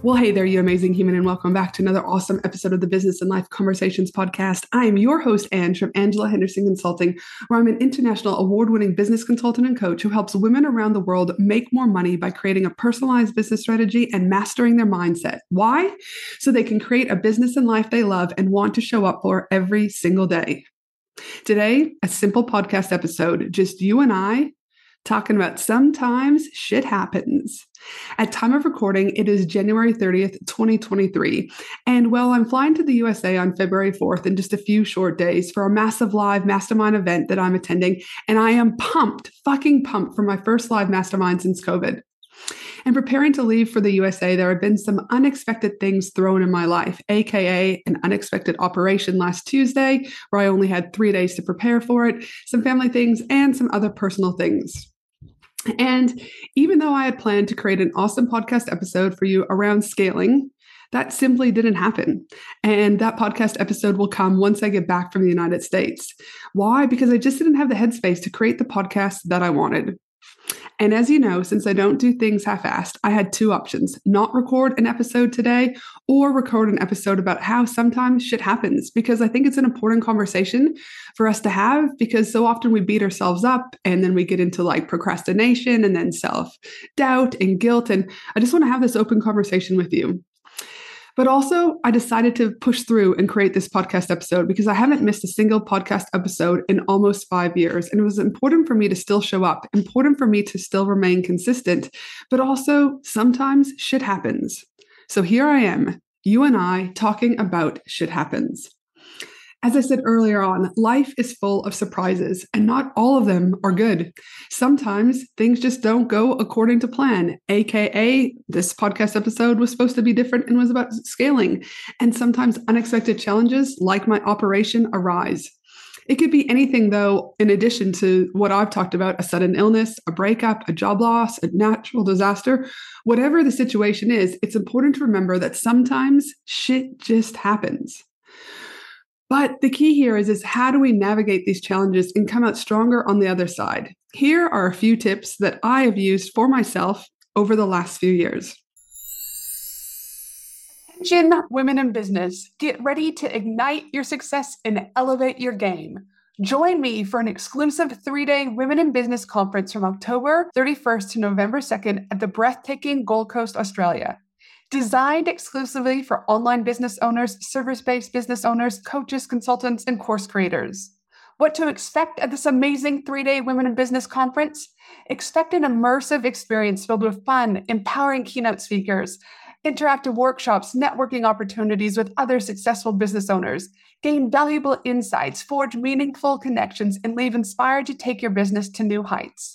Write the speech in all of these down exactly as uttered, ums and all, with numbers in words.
Well, hey there, you amazing human, and welcome back to another awesome episode of the Business and Life Conversations podcast. I am your host, Ange, from Angela Henderson Consulting, where I'm an international award-winning business consultant and coach who helps women around the world make more money by creating a personalized business strategy and mastering their mindset. Why? So they can create a business and life they love and want to show up for every single day. Today, a simple podcast episode, just you and I, talking about sometimes shit happens. At time of recording, it is January thirtieth, twenty twenty-three. And well, I'm flying to the U S A on February fourth in just a few short days for a massive live mastermind event that I'm attending. And I am pumped, fucking pumped for my first live mastermind since COVID. And preparing to leave for the U S A, there have been some unexpected things thrown in my life, aka an unexpected operation last Tuesday, where I only had three days to prepare for it, some family things, and some other personal things. And even though I had planned to create an awesome podcast episode for you around scaling, that simply didn't happen. And that podcast episode will come once I get back from the United States. Why? Because I just didn't have the headspace to create the podcast that I wanted. And as you know, since I don't do things half-assed, I had two options, not record an episode today or record an episode about how sometimes shit happens, because I think it's an important conversation for us to have, because so often we beat ourselves up and then we get into like procrastination and then self-doubt and guilt. And I just want to have this open conversation with you. But also, I decided to push through and create this podcast episode because I haven't missed a single podcast episode in almost five years. And it was important for me to still show up, important for me to still remain consistent, but also sometimes shit happens. So here I am, you and I talking about shit happens. As I said earlier on, life is full of surprises, and not all of them are good. Sometimes things just don't go according to plan, aka this podcast episode was supposed to be different and was about scaling. And sometimes unexpected challenges like my operation arise. It could be anything, though, in addition to what I've talked about, a sudden illness, a breakup, a job loss, a natural disaster. Whatever the situation is, it's important to remember that sometimes shit just happens. But the key here is, is how do we navigate these challenges and come out stronger on the other side? Here are a few tips that I have used for myself over the last few years. Attention, women in business, get ready to ignite your success and elevate your game. Join me for an exclusive three-day Women in Business conference from October thirty-first to November second at the breathtaking Gold Coast, Australia. Designed exclusively for online business owners, service-based business owners, coaches, consultants, and course creators. What to expect at this amazing three-day Women in Business conference? Expect an immersive experience filled with fun, empowering keynote speakers, interactive workshops, networking opportunities with other successful business owners. Gain valuable insights, forge meaningful connections, and leave inspired to take your business to new heights.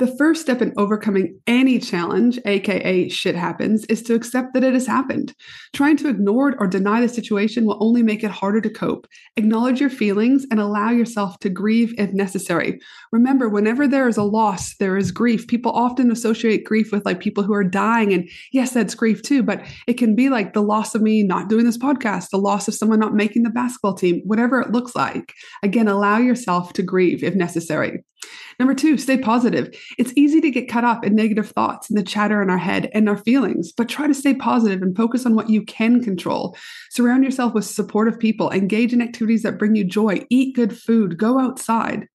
The first step in overcoming any challenge, aka shit happens, is to accept that it has happened. Trying to ignore it or deny the situation will only make it harder to cope. Acknowledge your feelings and allow yourself to grieve if necessary. Remember, whenever there is a loss, there is grief. People often associate grief with like people who are dying, and yes, that's grief too, but it can be like the loss of me not doing this podcast, the loss of someone not making the basketball team, whatever it looks like. Again, allow yourself to grieve if necessary. Number two, stay positive. It's easy to get caught up in negative thoughts and the chatter in our head and our feelings, but try to stay positive and focus on what you can control. Surround yourself with supportive people, engage in activities that bring you joy, eat good food, go outside.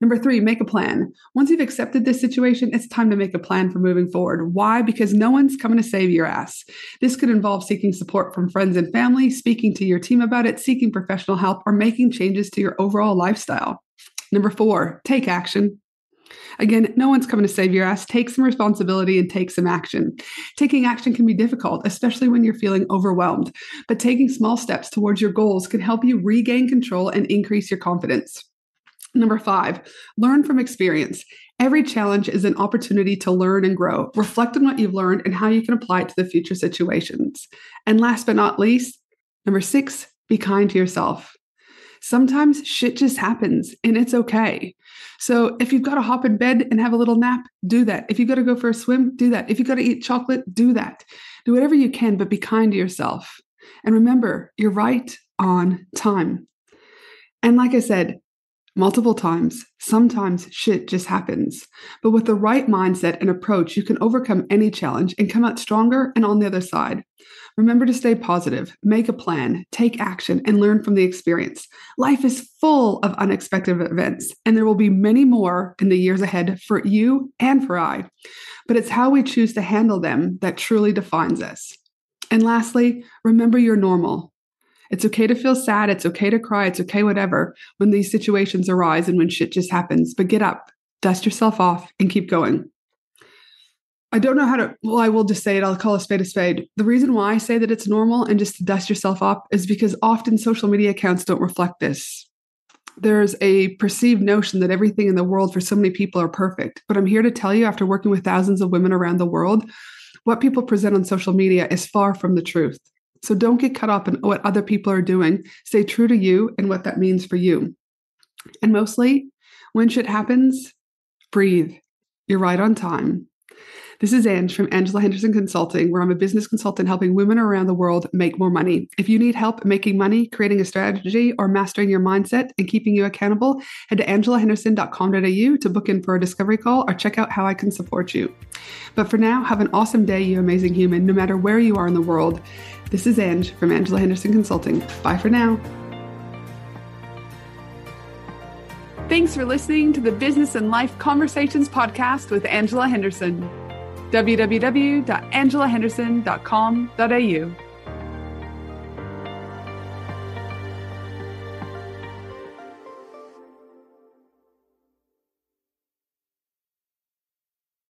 Number three, make a plan. Once you've accepted this situation, it's time to make a plan for moving forward. Why? Because no one's coming to save your ass. This could involve seeking support from friends and family, speaking to your team about it, seeking professional help, or making changes to your overall lifestyle. Number four, take action. Again, no one's coming to save your ass. Take some responsibility and take some action. Taking action can be difficult, especially when you're feeling overwhelmed, but taking small steps towards your goals can help you regain control and increase your confidence. Number five, learn from experience. Every challenge is an opportunity to learn and grow. Reflect on what you've learned and how you can apply it to the future situations. And last but not least, number six, be kind to yourself. Sometimes shit just happens and it's okay. So if you've got to hop in bed and have a little nap, do that. If you've got to go for a swim, do that. If you've got to eat chocolate, do that. Do whatever you can, but be kind to yourself. And remember, you're right on time. And like I said, multiple times, sometimes shit just happens. But with the right mindset and approach, you can overcome any challenge and come out stronger and on the other side. Remember to stay positive, make a plan, take action, and learn from the experience. Life is full of unexpected events, and there will be many more in the years ahead for you and for I. But it's how we choose to handle them that truly defines us. And lastly, remember you're normal. It's okay to feel sad. It's okay to cry. It's okay, whatever, when these situations arise and when shit just happens. But get up, dust yourself off, and keep going. I don't know how to, well, I will just say it. I'll call a spade a spade. The reason why I say that it's normal and just to dust yourself off is because often social media accounts don't reflect this. There's a perceived notion that everything in the world for so many people are perfect. But I'm here to tell you, after working with thousands of women around the world, what people present on social media is far from the truth. So don't get caught up in what other people are doing. Stay true to you and what that means for you. And mostly, when shit happens, breathe. You're right on time. This is Ange from Angela Henderson Consulting, where I'm a business consultant helping women around the world make more money. If you need help making money, creating a strategy, or mastering your mindset and keeping you accountable, head to angela henderson dot com dot a u to book in for a discovery call or check out how I can support you. But for now, have an awesome day, you amazing human, no matter where you are in the world. This is Ange from Angela Henderson Consulting. Bye for now. Thanks for listening to the Business and Life Conversations podcast with Angela Henderson. w w w dot angela henderson dot com dot a u